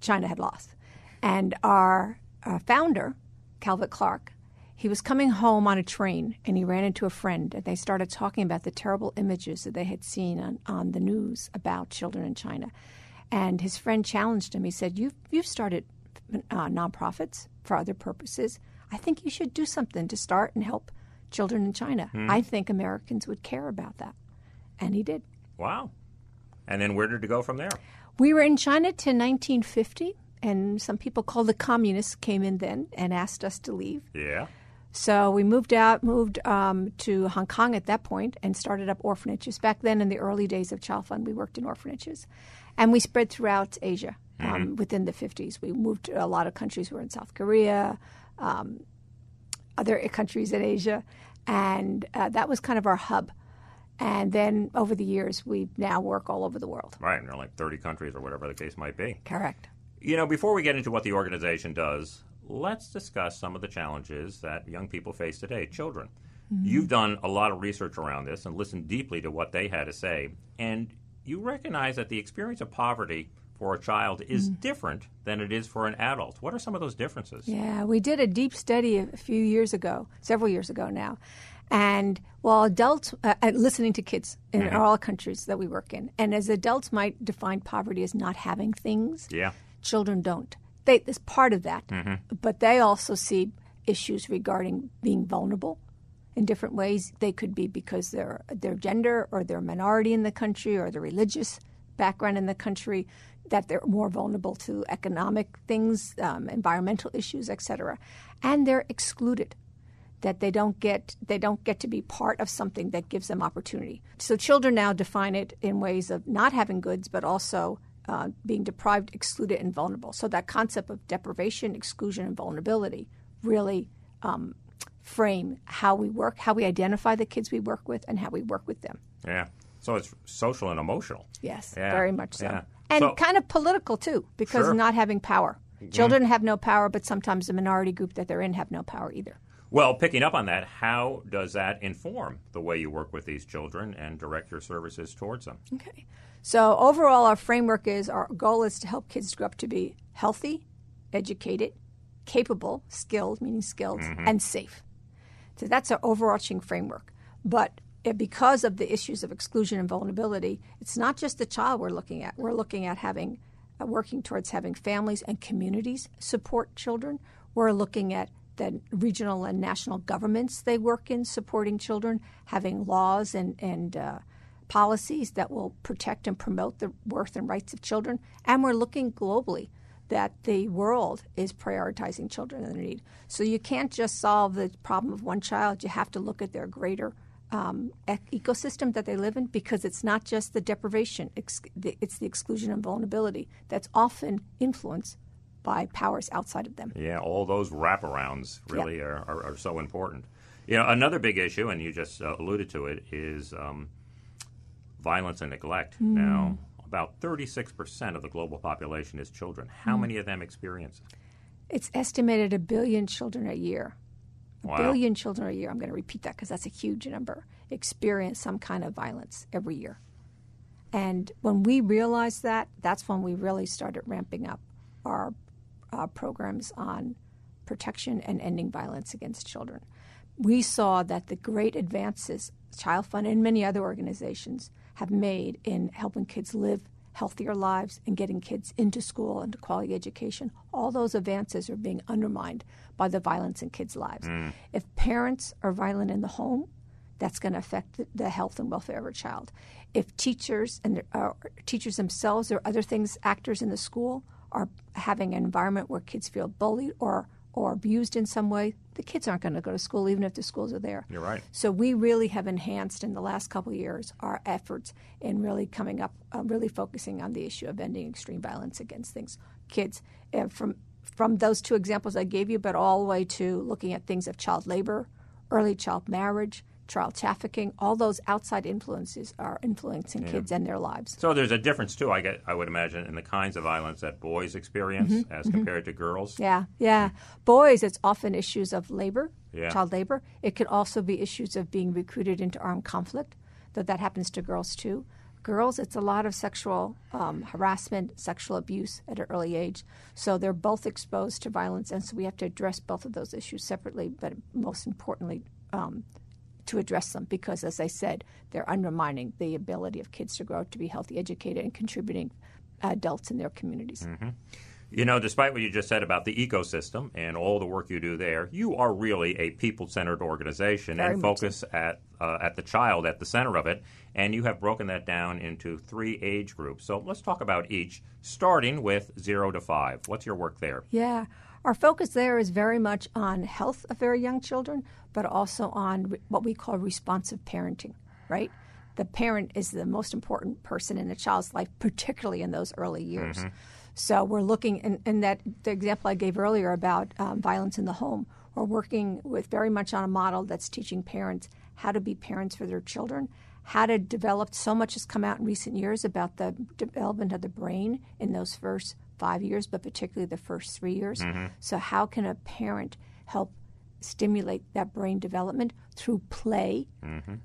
China had lost. And our founder, Calvert Clark, he was coming home on a train, and he ran into a friend, and they started talking about the terrible images that they had seen on the news about children in China. And his friend challenged him. He said, you've started nonprofits for other purposes. I think you should do something to start and help children in China. I think Americans would care about that. And he did. Wow. And then where did it go from there? We were in China till 1950, and some people called the communists came in then and asked us to leave. Yeah. So we moved to Hong Kong at that point and started up orphanages. Back then in the early days of ChildFund, we worked in orphanages. And we spread throughout Asia within the 50s. We moved to a lot of countries. We were in South Korea, other countries in Asia. And that was kind of our hub. And then over the years, we now work all over the world. Right, and there are like 30 countries or whatever the case might be. Correct. You know, before we get into what the organization does, let's discuss some of the challenges that young people face today, children. Mm-hmm. You've done a lot of research around this and listened deeply to what they had to say. And you recognize that the experience of poverty for a child is different than it is for an adult. What are some of those differences? Yeah, we did a deep study a few years ago, several years ago now. And while adults, listening to kids in all countries that we work in, and as adults might define poverty as not having things, children don't. It's part of that, but they also see issues regarding being vulnerable. In different ways, they could be because their gender or their minority in the country or their religious background in the country, that they're more vulnerable to economic things, environmental issues, et cetera. And they're excluded, that they don't get to be part of something that gives them opportunity. So children now define it in ways of not having goods, but also being deprived, excluded, and vulnerable. So that concept of deprivation, exclusion, and vulnerability really frame how we work, how we identify the kids we work with, and how we work with them. Yeah. So it's social and emotional. Yes, very much so. Yeah. And kind of political, too, because not having power. Children have no power, but sometimes the minority group that they're in have no power either. Well, picking up on that, how does that inform the way you work with these children and direct your services towards them? Okay. So overall, our framework is, our goal is to help kids grow up to be healthy, educated, capable, skilled, meaning skilled, and safe. So that's our overarching framework. But because of the issues of exclusion and vulnerability, it's not just the child we're looking at. We're looking at having, working towards having families and communities support children. We're looking at the regional and national governments they work in supporting children, having laws and policies that will protect and promote the worth and rights of children. And we're looking globally that the world is prioritizing children and their need. So you can't just solve the problem of one child. You have to look at their greater ecosystem that they live in, because it's not just the deprivation. It's the exclusion and vulnerability that's often influenced by powers outside of them. Yeah, all those wraparounds really are so important. You know, another big issue, and you just alluded to it, is violence and neglect. Now, about 36% of the global population is children. How many of them experience it? It's estimated 1 billion children a year. Wow. 1 billion children a year. I'm going to repeat that because that's a huge number. Experience some kind of violence every year. And when we realized that, that's when we really started ramping up our programs on protection and ending violence against children. We saw that the great advances ChildFund and many other organizations have made in helping kids live healthier lives and getting kids into school and to quality education, all those advances are being undermined by the violence in kids' lives. If parents are violent in the home, that's going to affect the health and welfare of a child. If teachers and teachers themselves or other things, actors in the school, are having an environment where kids feel bullied or abused in some way, the kids aren't going to go to school, even if the schools are there. You're right. So we really have enhanced in the last couple of years our efforts in really coming up, really focusing on the issue of ending extreme violence against kids, from those two examples I gave you, but all the way to looking at things of child labor, early child marriage, child trafficking. All those outside influences are influencing kids and their lives. So there's a difference, too, I would imagine, in the kinds of violence that boys experience as compared to girls. Yeah. Boys, it's often issues of labor, child labor. It could also be issues of being recruited into armed conflict, though that happens to girls, too. Girls, it's a lot of sexual harassment, sexual abuse at an early age. So they're both exposed to violence, and so we have to address both of those issues separately, but most importantly, to address them, because, as I said, they're undermining the ability of kids to grow up to be healthy, educated, and contributing adults in their communities. You know, despite what you just said about the ecosystem and all the work you do there, you are really a people-centered organization and focus at the child at the center of it, and you have broken that down into 3 age groups. So let's talk about each, starting with 0 to 5. What's your work there? Yeah. Our focus there is very much on health of very young children, but also on what we call responsive parenting, right? The parent is the most important person in a child's life, particularly in those early years. So we're looking, and that the example I gave earlier about violence in the home, we're working with very much on a model that's teaching parents how to be parents for their children, how to develop. So much has come out in recent years about the development of the brain in those first 5 years, but particularly the first 3 years. So how can a parent help stimulate that brain development through play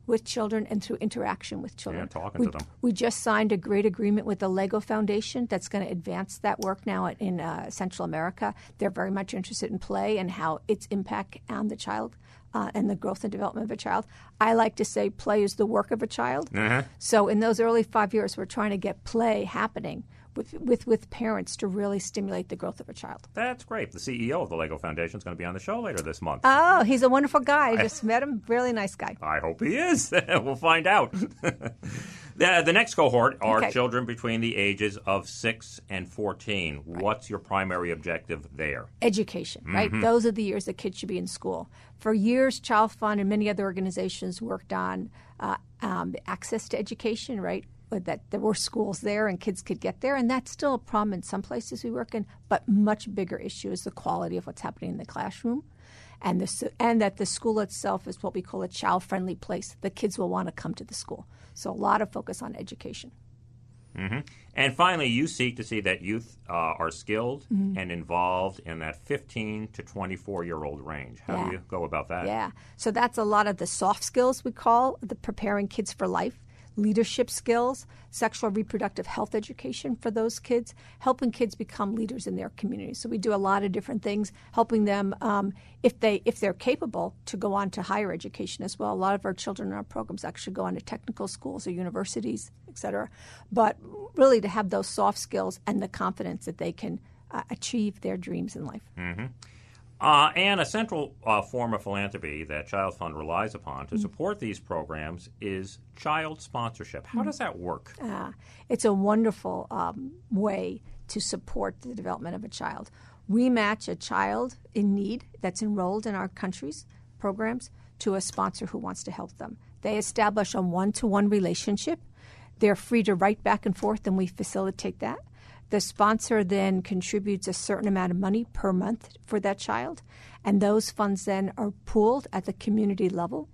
with children and through interaction with children? Yeah, talking to them. We just signed a great agreement with the Lego Foundation that's going to advance that work now in Central America. They're very much interested in play and how its impact on the child and the growth and development of a child. I like to say play is the work of a child. So in those early 5 years, we're trying to get play happening with parents to really stimulate the growth of a child. That's great. The CEO of the Lego Foundation is going to be on the show later this month. Oh, he's a wonderful guy. I just met him. Really nice guy. I hope he is. We'll find out. The next cohort are children between the ages of 6 and 14. Right. What's your primary objective there? Education, right? Those are the years that kids should be in school. For years, ChildFund and many other organizations worked on access to education, right? That there were schools there and kids could get there, and that's still a problem in some places we work in, but much bigger issue is the quality of what's happening in the classroom, and that the school itself is what we call a child-friendly place. The kids will want to come to the school. So a lot of focus on education. Mm-hmm. And finally, you seek to see that youth are skilled and involved in that 15 to 24-year-old range. How do you go about that? Yeah. So that's a lot of the soft skills we call the preparing kids for life, leadership skills, sexual reproductive health education for those kids, helping kids become leaders in their community. So we do a lot of different things, helping them if they're capable to go on to higher education as well. A lot of our children in our programs actually go on to technical schools or universities, et cetera. But really to have those soft skills and the confidence that they can achieve their dreams in life. Mm-hmm. And a central form of philanthropy that Child Fund relies upon to support these programs is child sponsorship. How does that work? It's a wonderful way to support the development of a child. We match a child in need that's enrolled in our country's programs to a sponsor who wants to help them. They establish a one-to-one relationship. They're free to write back and forth, and we facilitate that. The sponsor then contributes a certain amount of money per month for that child, and those funds then are pooled at the community level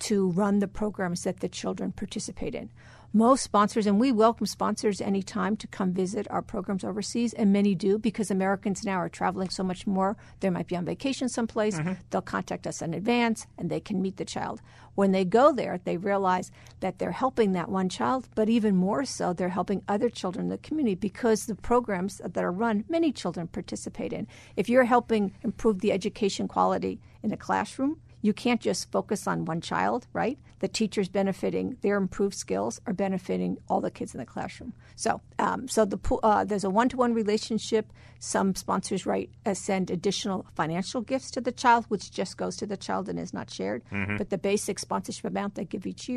to run the programs that the children participate in. Most sponsors, and we welcome sponsors anytime to come visit our programs overseas, and many do because Americans now are traveling so much more. They might be on vacation someplace. They'll contact us in advance, and they can meet the child. When they go there, they realize that they're helping that one child, but even more so, they're helping other children in the community because the programs that are run, many children participate in. If you're helping improve the education quality in a classroom, you can't just focus on one child, right? The teacher's benefiting. Their improved skills are benefiting all the kids in the classroom. So so there's a one-to-one relationship. Some sponsors send additional financial gifts to the child, which just goes to the child and is not shared. But the basic sponsorship amount they give each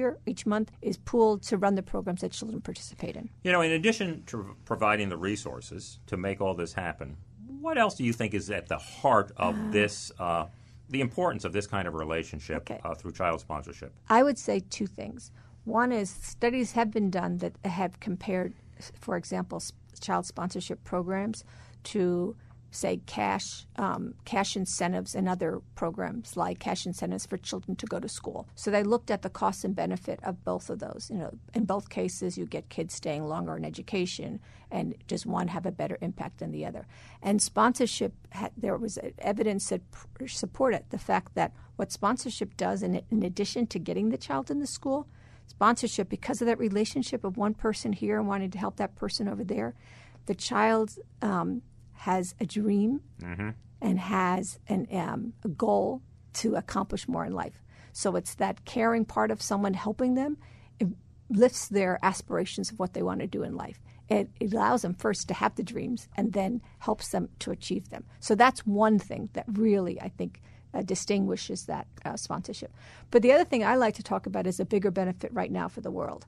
month, is pooled to run the programs that children participate in. You know, in addition to providing the resources to make all this happen, what else do you think is at the heart of this the importance of this kind of relationship through child sponsorship? I would say two things. One is studies have been done that have compared, for example, child sponsorship programs to, say, cash incentives and other programs like cash incentives for children to go to school. So they looked at the cost and benefit of both of those. You know, in both cases, you get kids staying longer in education, and does one have a better impact than the other? And sponsorship, there was evidence that supported the fact that what sponsorship does, in addition to getting the child in the school, sponsorship, because of that relationship of one person here and wanting to help that person over there, the child's has a dream and has a goal to accomplish more in life. So it's that caring part of someone helping them. It lifts their aspirations of what they want to do in life. It allows them first to have the dreams and then helps them to achieve them. So that's one thing that really, I think, distinguishes that sponsorship. But the other thing I like to talk about is a bigger benefit right now for the world.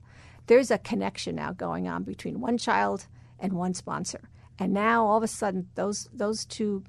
There's a connection now going on between one child and one sponsor. And now, all of a sudden, those two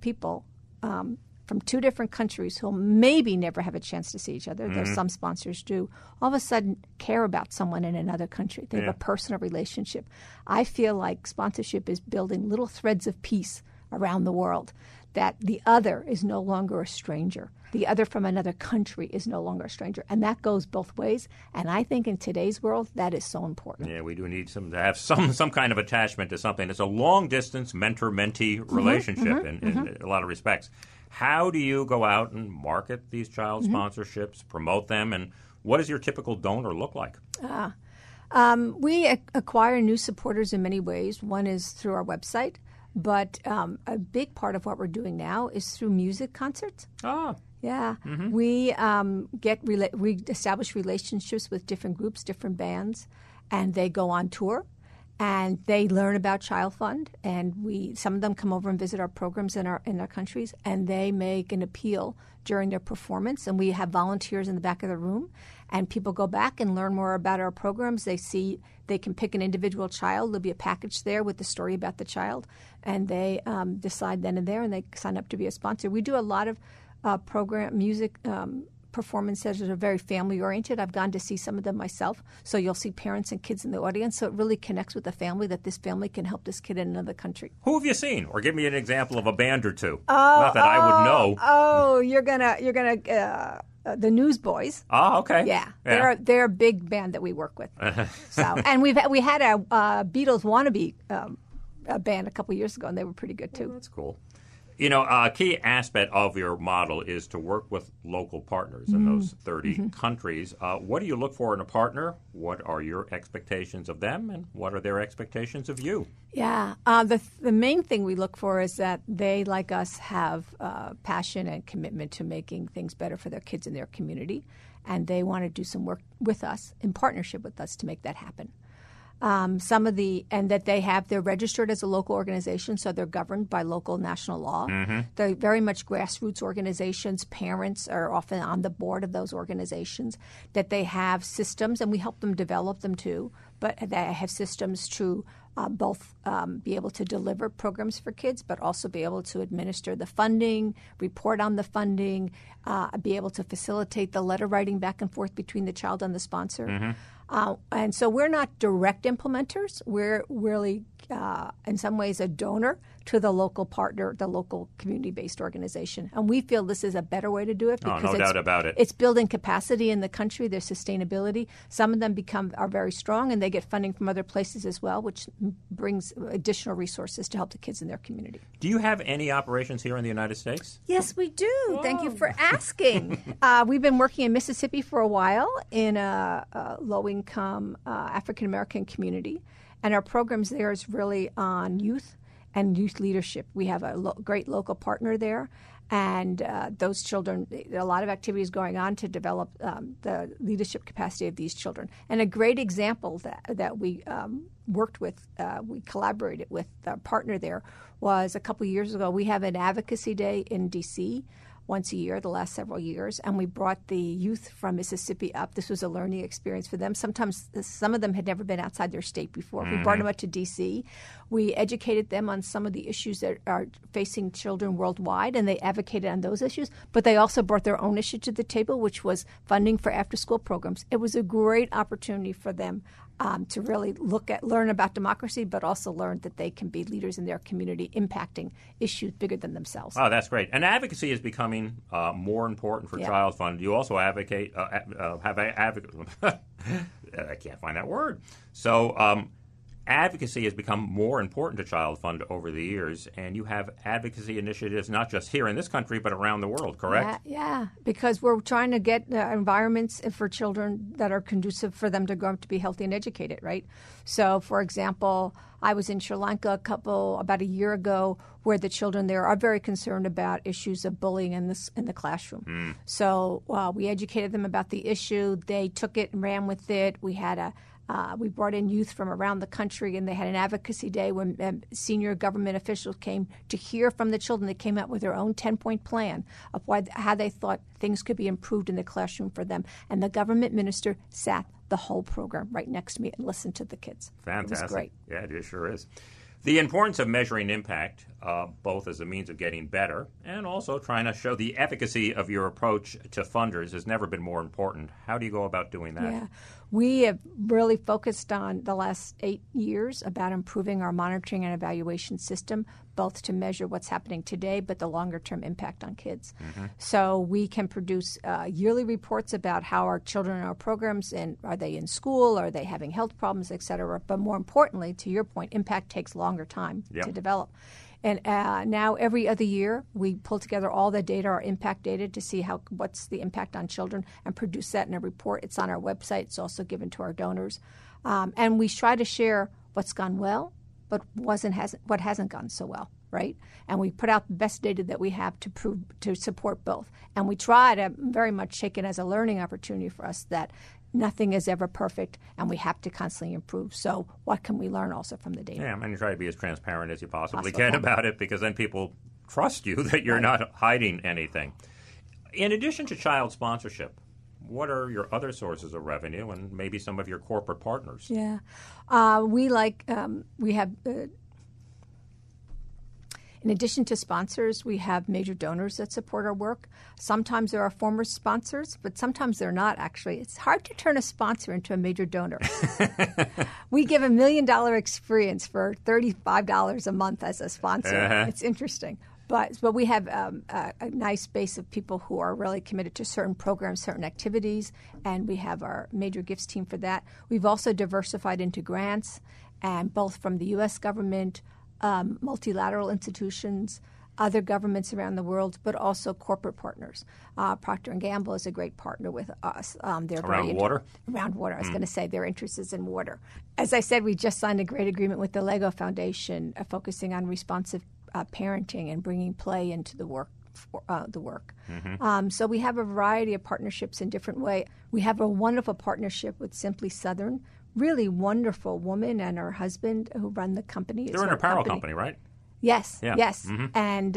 people from two different countries who maybe never have a chance to see each other, though some sponsors do, all of a sudden care about someone in another country. They have a personal relationship. I feel like sponsorship is building little threads of peace around the world, that the other is no longer a stranger. The other from another country is no longer a stranger. And that goes both ways. And I think in today's world, that is so important. Yeah, we do need to have some kind of attachment to something. It's a long-distance mentor-mentee relationship in a lot of respects. How do you go out and market these child sponsorships, promote them, and what does your typical donor look like? We acquire new supporters in many ways. One is through our website. But a big part of what we're doing now is through music concerts. Oh. Yeah. Mm-hmm. We we establish relationships with different groups, different bands, and they go on tour. And they learn about Child Fund, and some of them come over and visit our programs in their countries, and they make an appeal during their performance. And we have volunteers in the back of the room, and people go back and learn more about our programs. They can pick an individual child. There'll be a package there with the story about the child, and they decide then and there, and they sign up to be a sponsor. We do a lot of music performances that are very family-oriented. I've gone to see some of them myself. So you'll see parents and kids in the audience. So it really connects with the family that this family can help this kid in another country. Who have you seen? Or give me an example of a band or two. Not that I would know. Oh, you're gonna the Newsboys. Oh, okay. Yeah. They're a big band that we work with. So, and we had a Beatles wannabe a band a couple years ago, and they were pretty good too. Oh, that's cool. You know, a key aspect of your model is to work with local partners in those 30 countries. What do you look for in a partner? What are your expectations of them, and what are their expectations of you? Yeah. The main thing we look for is that they, like us, have passion and commitment to making things better for their kids in their community, and they want to do some work with us, in partnership with us, to make that happen. And that they're registered as a local organization, so they're governed by local national law. They're very much grassroots organizations. Parents are often on the board of those organizations, that they have systems, and we help them develop them too, but they have systems to both be able to deliver programs for kids, but also be able to administer the funding, report on the funding, be able to facilitate the letter writing back and forth between the child and the sponsor. And so we're not direct implementers. We're really, in some ways, a donor to the local partner, the local community-based organization. And we feel this is a better way to do it because it's building capacity in the country, their sustainability. Some of them are very strong, and they get funding from other places as well, which brings additional resources to help the kids in their community. Do you have any operations here in the United States? Yes, we do. Whoa. Thank you for asking. We've been working in Mississippi for a while in a low-income African-American community, and our programs there is really on youth and youth leadership. We have a great local partner there, and those children, a lot of activities going on to develop the leadership capacity of these children. And a great example that we worked with, we collaborated with our partner there, was a couple years ago. We have an advocacy day in D.C. once a year, the last several years, and we brought the youth from Mississippi up. This was a learning experience for them. Some of them had never been outside their state before. We brought them up to D.C. We educated them on some of the issues that are facing children worldwide, and they advocated on those issues, but they also brought their own issue to the table, which was funding for after-school programs. It was a great opportunity for them to really learn about democracy, but also learn that they can be leaders in their community, impacting issues bigger than themselves. Oh, that's great. And advocacy is becoming more important for ChildFund. You also advocate, I can't find that word. So advocacy has become more important to ChildFund over the years, and you have advocacy initiatives not just here in this country, but around the world, correct? Yeah, because we're trying to get environments for children that are conducive for them to grow up to be healthy and educated, right? So, for example, I was in Sri Lanka about a year ago, where the children there are very concerned about issues of bullying in the classroom. So we educated them about the issue. They took it and ran with it. We brought in youth from around the country, and they had an advocacy day when senior government officials came to hear from the children. They came out with their own 10-point plan of how they thought things could be improved in the classroom for them. And the government minister sat the whole program right next to me and listened to the kids. Fantastic. It was great. Yeah, it sure is. The importance of measuring impact, both as a means of getting better and also trying to show the efficacy of your approach to funders, has never been more important. How do you go about doing that? Yeah. We have really focused on the last 8 years about improving our monitoring and evaluation system, both to measure what's happening today, but the longer-term impact on kids. So we can produce yearly reports about how our children in our programs, and are they in school, are they having health problems, et cetera. But more importantly, to your point, impact takes longer time to develop. And now every other year, we pull together all the data, our impact data, to see what's the impact on children, and produce that in a report. It's on our website. It's also given to our donors. And we try to share what's gone well, but what hasn't gone so well, right? And we put out the best data that we have to support both. And we try to very much take it as a learning opportunity for us that nothing is ever perfect, and we have to constantly improve. So what can we learn also from the data? Yeah, and you try to be as transparent as you possibly can about it, because then people trust you that you're not hiding anything. In addition to child sponsorship, what are your other sources of revenue, and maybe some of your corporate partners? Yeah. In addition to sponsors, we have major donors that support our work. Sometimes there are former sponsors, but sometimes they're not, actually. It's hard to turn a sponsor into a major donor. We give a $1 million experience for $35 a month as a sponsor. It's interesting. But we have a nice base of people who are really committed to certain programs, certain activities, and we have our major gifts team for that. We've also diversified into grants, and both from the U.S. government, multilateral institutions, other governments around the world, but also corporate partners. Procter & Gamble is a great partner with us. Around water? I was going to say their interest is in water. As I said, we just signed a great agreement with the Lego Foundation focusing on responsive parenting and bringing play into the work. Mm-hmm. So we have a variety of partnerships in different ways. We have a wonderful partnership with Simply Southern, really wonderful woman and her husband who run the company. They're an apparel company, right? Yes, yeah. Yes. Mm-hmm. And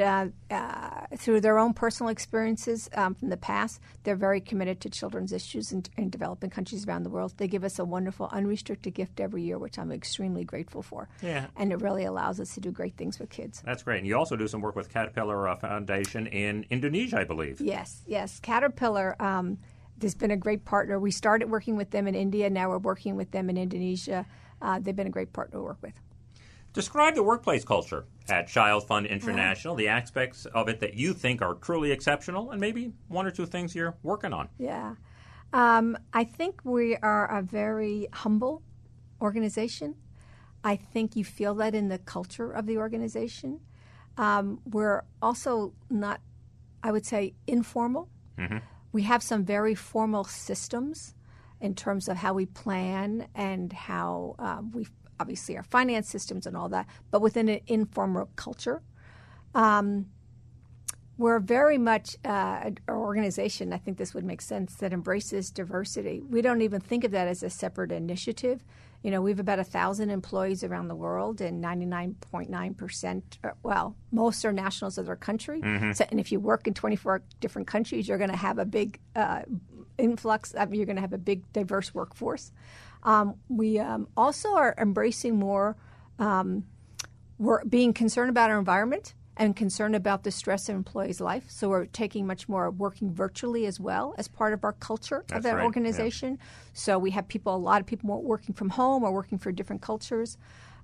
through their own personal experiences from the past, they're very committed to children's issues in developing countries around the world. They give us a wonderful unrestricted gift every year, which I'm extremely grateful for. Yeah. And it really allows us to do great things with kids. That's great. And you also do some work with Caterpillar Foundation in Indonesia, I believe. Yes. Caterpillar has been a great partner. We started working with them in India. Now we're working with them in Indonesia. They've been a great partner to work with. Describe the workplace culture at ChildFund International, the aspects of it that you think are truly exceptional, and maybe one or two things you're working on. Yeah. I think we are a very humble organization. I think you feel that in the culture of the organization. We're also not, I would say, informal. Mm-hmm. We have some very formal systems in terms of how we plan and how we obviously our finance systems and all that, but within an informal culture. We're very much an organization, I think this would make sense, that embraces diversity. We don't even think of that as a separate initiative. You know, we have about 1,000 employees around the world, and 99.9%, most are nationals of their country. Mm-hmm. So, and if you work in 24 different countries, you're going to have a big influx. You're going to have a big diverse workforce. We also are embracing more we're being concerned about our environment and concerned about the stress of employees' life. So we're taking much more working virtually as well as part of our culture of that organization. Yeah. So we have people, a lot of people working from home or working for different cultures.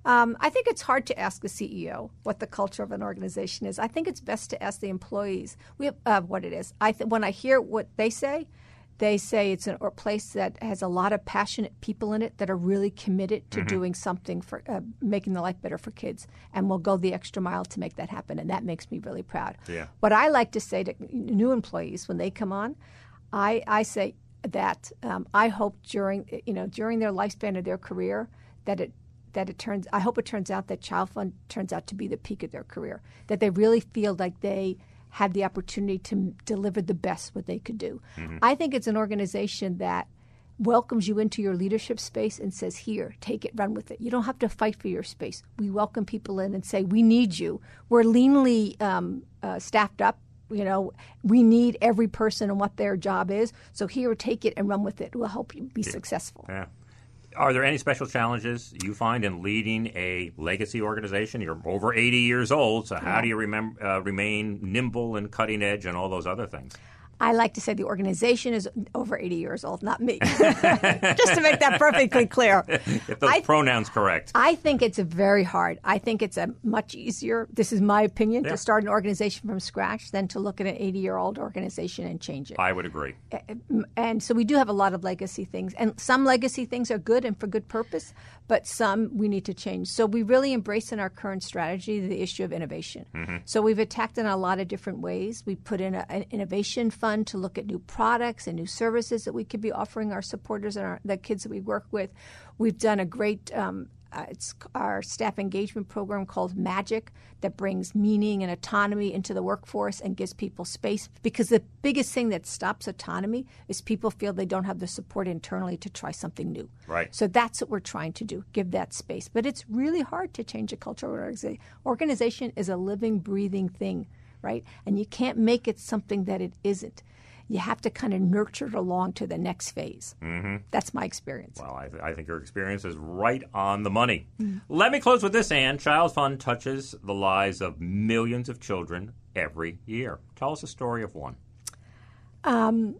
I think it's hard to ask a CEO what the culture of an organization is. I think it's best to ask the employees what it is. When I hear what they say, it's a place that has a lot of passionate people in it that are really committed to doing something for making the life better for kids, and will go the extra mile to make that happen, and that makes me really proud. Yeah. What I like to say to new employees when they come on, I say that I hope during their lifespan of their career I hope it turns out that ChildFund turns out to be the peak of their career, that they really feel like they had the opportunity to deliver the best what they could do. Mm-hmm. I think it's an organization that welcomes you into your leadership space and says, here, take it, run with it. You don't have to fight for your space. We welcome people in and say, we need you. We're leanly staffed up. You know, we need every person and what their job is. So here, take it and run with it. We'll help you be successful. Yeah. Are there any special challenges you find in leading a legacy organization? You're over 80 years old, so how do you remain nimble and cutting edge and all those other things? I like to say the organization is over 80 years old, not me. Just to make that perfectly clear. Get those pronouns correct. I think it's very hard. I think it's a much easier, this is my opinion, to start an organization from scratch than to look at an 80-year-old organization and change it. I would agree. And so we do have a lot of legacy things. And some legacy things are good and for good purpose, but some we need to change. So we really embrace in our current strategy the issue of innovation. Mm-hmm. So we've attacked in a lot of different ways. We put in an innovation fund to look at new products and new services that we could be offering our supporters and the kids that we work with. We've done a great it's our staff engagement program called MAGIC that brings meaning and autonomy into the workforce and gives people space, because the biggest thing that stops autonomy is people feel they don't have the support internally to try something new. Right. So that's what we're trying to do, give that space. But it's really hard to change a culture. Organization is a living, breathing thing. Right? And you can't make it something that it isn't. You have to kind of nurture it along to the next phase. Mm-hmm. That's my experience. Well, I think your experience is right on the money. Mm-hmm. Let me close with this, Anne. ChildFund touches the lives of millions of children every year. Tell us a story of one. I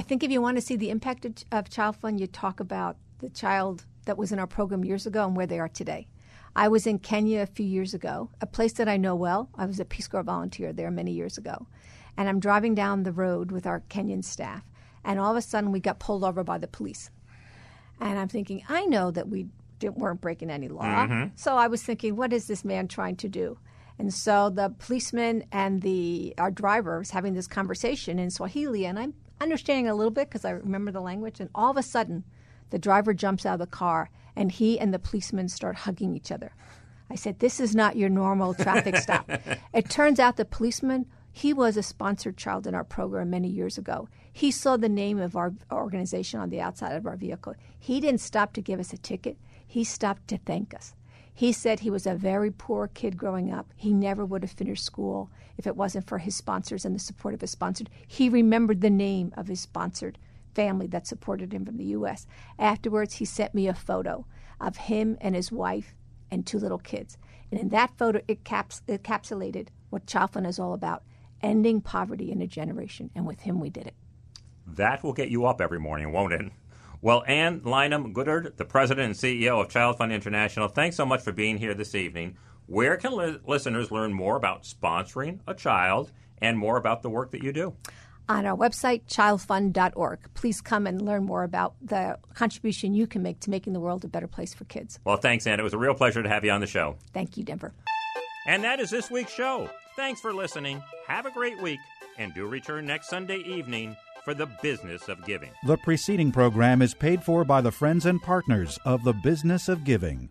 think if you want to see the impact of ChildFund, you talk about the child that was in our program years ago and where they are today. I was in Kenya a few years ago, a place that I know well. I was a Peace Corps volunteer there many years ago. And I'm driving down the road with our Kenyan staff. And all of a sudden, we got pulled over by the police. And I'm thinking, I know that we weren't breaking any law. Mm-hmm. So I was thinking, what is this man trying to do? And so the policeman and our driver was having this conversation in Swahili. And I'm understanding a little bit because I remember the language. And all of a sudden, the driver jumps out of the car. And he and the policeman start hugging each other. I said, this is not your normal traffic stop. It turns out the policeman, he was a sponsored child in our program many years ago. He saw the name of our organization on the outside of our vehicle. He didn't stop to give us a ticket. He stopped to thank us. He said he was a very poor kid growing up. He never would have finished school if it wasn't for his sponsors and the support of his sponsors. He remembered the name of his sponsored family that supported him from the U.S. Afterwards, he sent me a photo of him and his wife and two little kids. And in that photo, it encapsulated what ChildFund is all about, ending poverty in a generation. And with him, we did it. That will get you up every morning, won't it? Well, Anne Lynam Goddard, the president and CEO of ChildFund International, thanks so much for being here this evening. Where can listeners learn more about sponsoring a child and more about the work that you do? On our website, childfund.org. Please come and learn more about the contribution you can make to making the world a better place for kids. Well, thanks, Anne. It was a real pleasure to have you on the show. Thank you, Denver. And that is this week's show. Thanks for listening. Have a great week, and do return next Sunday evening for the Business of Giving. The preceding program is paid for by the friends and partners of the Business of Giving.